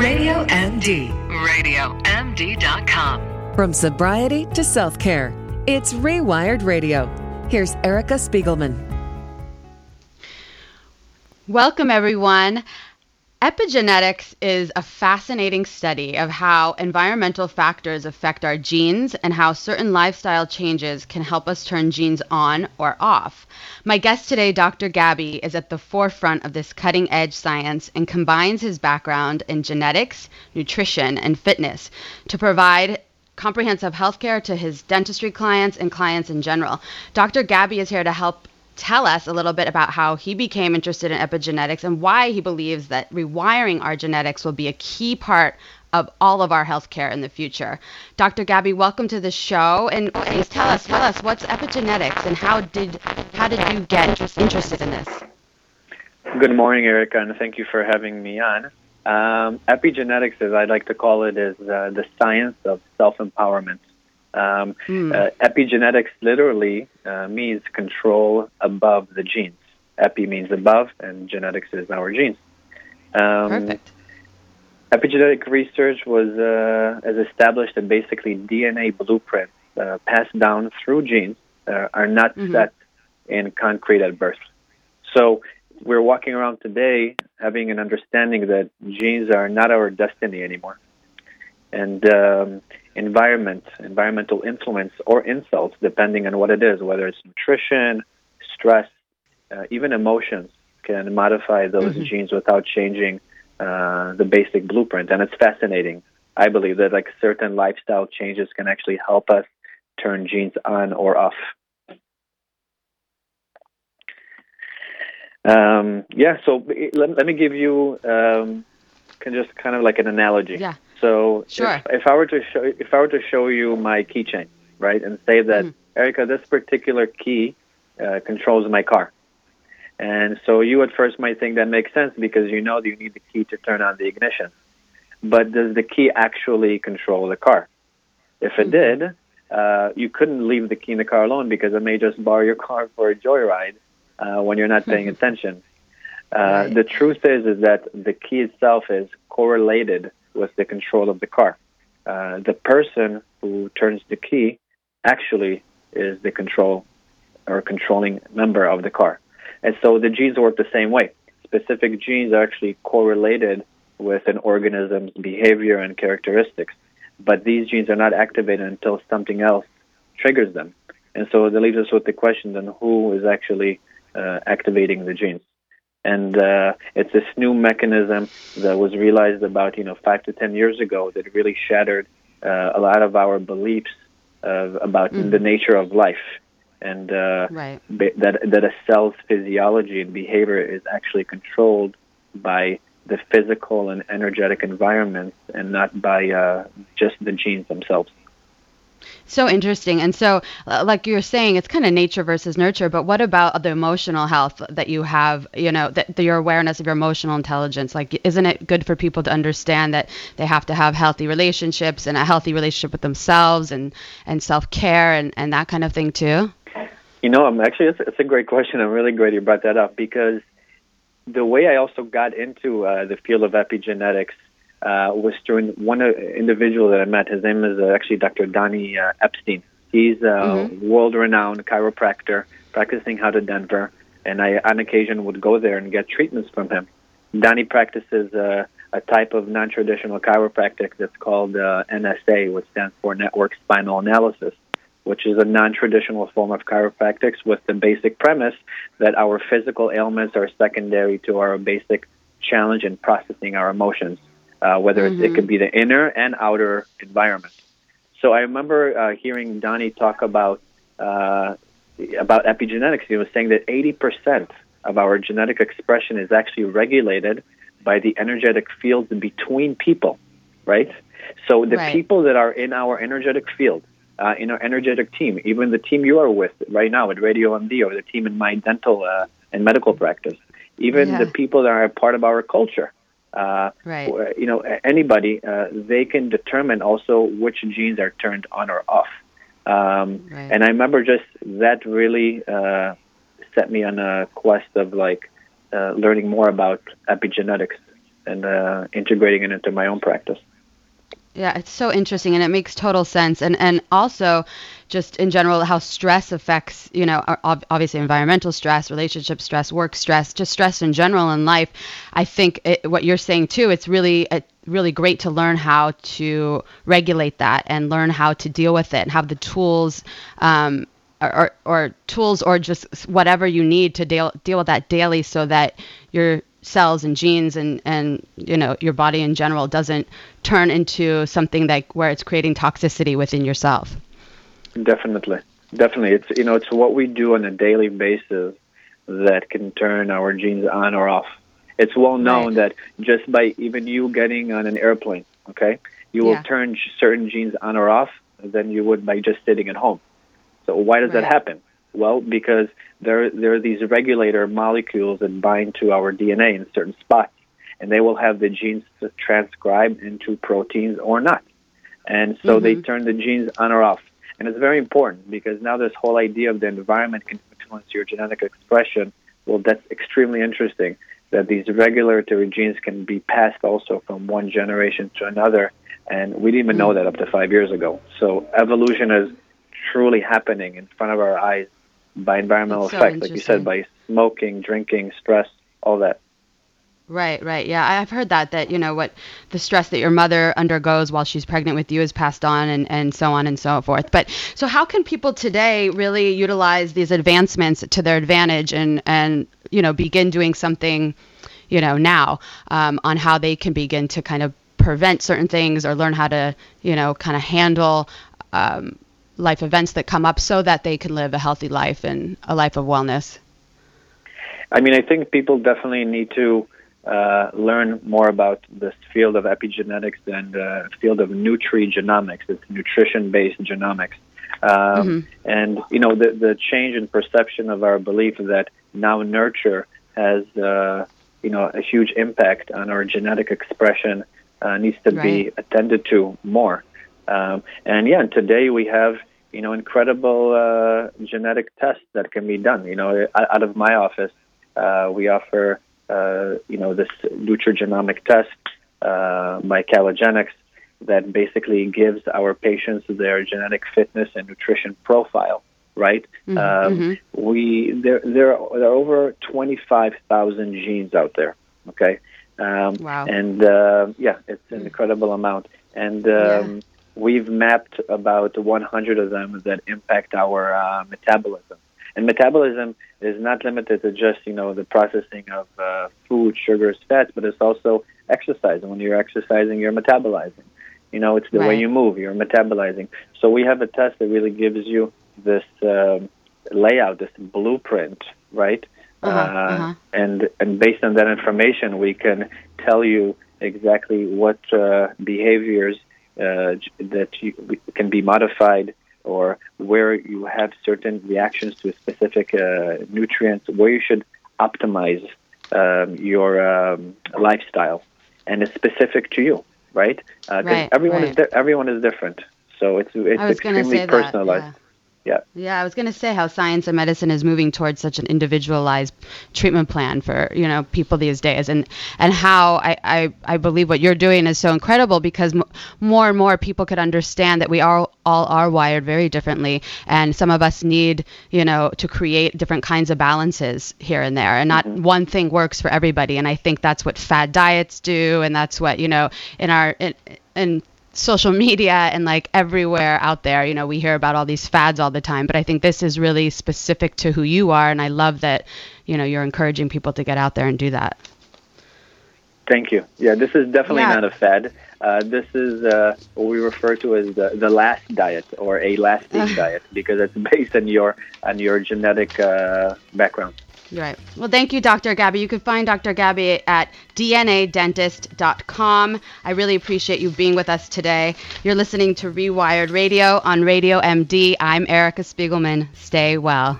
Radio MD. RadioMD.com. From sobriety to self-care, it's Rewired Radio. Here's Erica Spiegelman. Welcome, everyone. Epigenetics is a fascinating study of how environmental factors affect our genes and how certain lifestyle changes can help us turn genes on or off. My guest today, Dr. Gabi, is at the forefront of this cutting-edge science and combines his background in genetics, nutrition, and fitness to provide comprehensive healthcare to his dentistry clients and clients in general. Dr. Gabi is here to help tell us a little bit about how he became interested in epigenetics and why he believes that rewiring our genetics will be a key part of all of our healthcare in the future. Dr. Gabi, welcome to the show, and please tell us what's epigenetics and how did you get interested in this? Good morning, Erica, and thank you for having me on. Epigenetics, as I like to call it, is the science of self-empowerment. Epigenetics literally means control above the genes. Epi means above, and genetics is our genes. Perfect. Epigenetic research has established that basically DNA blueprints passed down through genes are not set in concrete at birth. So we're walking around today having an understanding that genes are not our destiny anymore. And environmental influence or insults, depending on what it is, whether it's nutrition, stress, even emotions, can modify those genes without changing the basic blueprint. And it's fascinating. I believe that certain lifestyle changes can actually help us turn genes on or off. So let me give you just kind of like an analogy. Yeah. So sure. if I were to show you my keychain, right, and say that, Erica, this particular key controls my car. And so you at first might think that makes sense because you know that you need the key to turn on the ignition. But does the key actually control the car? If it did, you couldn't leave the key in the car alone because it may just borrow your car for a joyride when you're not paying attention. Right. The truth is that the key itself is correlated with the control of the car. The person who turns the key actually is the controlling member of the car. And so the genes work the same way. Specific genes are actually correlated with an organism's behavior and characteristics, but these genes are not activated until something else triggers them. And so that leaves us with the question, then who is actually activating the genes? And it's this new mechanism that was realized about 5 to 10 years ago that really shattered a lot of our beliefs about the nature of life, and that a cell's physiology and behavior is actually controlled by the physical and energetic environment and not by just the genes themselves. So interesting. And so, like you're saying, it's kind of nature versus nurture, but what about the emotional health that you have, your awareness of your emotional intelligence? Like, isn't it good for people to understand that they have to have healthy relationships and a healthy relationship with themselves and self-care and that kind of thing too? It's a great question. I'm really glad you brought that up because the way I also got into the field of epigenetics was through one individual that I met. His name is actually Dr. Donnie Epstein. He's a world-renowned chiropractor practicing out of Denver, and I, on occasion, would go there and get treatments from him. Donnie practices a type of non-traditional chiropractic that's called NSA, which stands for Network Spinal Analysis, which is a non-traditional form of chiropractics with the basic premise that our physical ailments are secondary to our basic challenge in processing our emotions. Whether it could be the inner and outer environment. So I remember hearing Donnie talk about epigenetics. He was saying that 80% of our genetic expression is actually regulated by the energetic fields between people, right? So the people that are in our energetic field, in our energetic team, even the team you are with right now at Radio MD or the team in my dental and medical practice, even the people that are a part of our culture, anybody, they can determine also which genes are turned on or off. And I remember just that really set me on a quest of learning more about epigenetics. and integrating it into my own practice. Yeah, it's so interesting, and it makes total sense. And also, just in general, how stress affects, you know, obviously environmental stress, relationship stress, work stress, just stress in general in life. I think what you're saying too, it's really great to learn how to regulate that and learn how to deal with it and have the tools, or tools or just whatever you need to deal with that daily, so that you're cells and genes and you know, your body in general doesn't turn into something like where it's creating toxicity within yourself. Definitely. It's, you know, it's what we do on a daily basis that can turn our genes on or off. It's well known that just by even you getting on an airplane, okay, you will turn certain genes on or off than you would by just sitting at home. So why does that happen? Well, because there are these regulator molecules that bind to our DNA in certain spots, and they will have the genes transcribed into proteins or not. And so they turn the genes on or off. And it's very important, because now this whole idea of the environment can influence your genetic expression. Well, that's extremely interesting, that these regulatory genes can be passed also from one generation to another. And we didn't even know that up to 5 years ago. So evolution is truly happening in front of our eyes by environmental effects, like you said, by smoking, drinking, stress, all that. Right. Yeah, I've heard that, you know, what the stress that your mother undergoes while she's pregnant with you is passed on and so on and so forth. But so how can people today really utilize these advancements to their advantage and you know, begin doing something, you know, now on how they can begin to kind of prevent certain things or learn how to, you know, kind of handle life events that come up so that they can live a healthy life and a life of wellness? I mean, I think people definitely need to learn more about this field of epigenetics and field of nutrigenomics. It's nutrition-based genomics. And, you know, the change in perception of our belief that now nurture has, you know, a huge impact on our genetic expression needs to be attended to more. And yeah, today we have, you know, incredible genetic tests that can be done. You know, out of my office, we offer, you know, this nutrigenomic test by Calogenics that basically gives our patients their genetic fitness and nutrition profile, right? There are over 25,000 genes out there, okay? Wow. And yeah, it's an incredible amount. And we've mapped about 100 of them that impact our metabolism. And metabolism is not limited to just, you know, the processing of food, sugars, fats, but it's also exercise. And when you're exercising, you're metabolizing. You know, it's the way you move, you're metabolizing. So we have a test that really gives you this layout, this blueprint, right? And based on that information, we can tell you exactly what behaviors that can be modified, or where you have certain reactions to specific nutrients, where you should optimize your lifestyle, and it's specific to you, right? Everyone is different, so it's extremely personalized. Yeah, I was going to say how science and medicine is moving towards such an individualized treatment plan for, you know, people these days, and how I believe what you're doing is so incredible, because more and more people could understand that we all are wired very differently, and some of us need, you know, to create different kinds of balances here and there, and not one thing works for everybody. And I think that's what fad diets do, and that's what, you know, in social media and like everywhere out there, you know, we hear about all these fads all the time, but I think this is really specific to who you are. And I love that, you know, you're encouraging people to get out there and do that. Thank you. Yeah, this is definitely not a fad. This is what we refer to as the last diet, or a lasting diet, because it's based on your genetic background. Right. Well, thank you, Dr. Gabi. You can find Dr. Gabi at dnadentist.com. I really appreciate you being with us today. You're listening to Rewired Radio on Radio MD. I'm Erica Spiegelman. Stay well.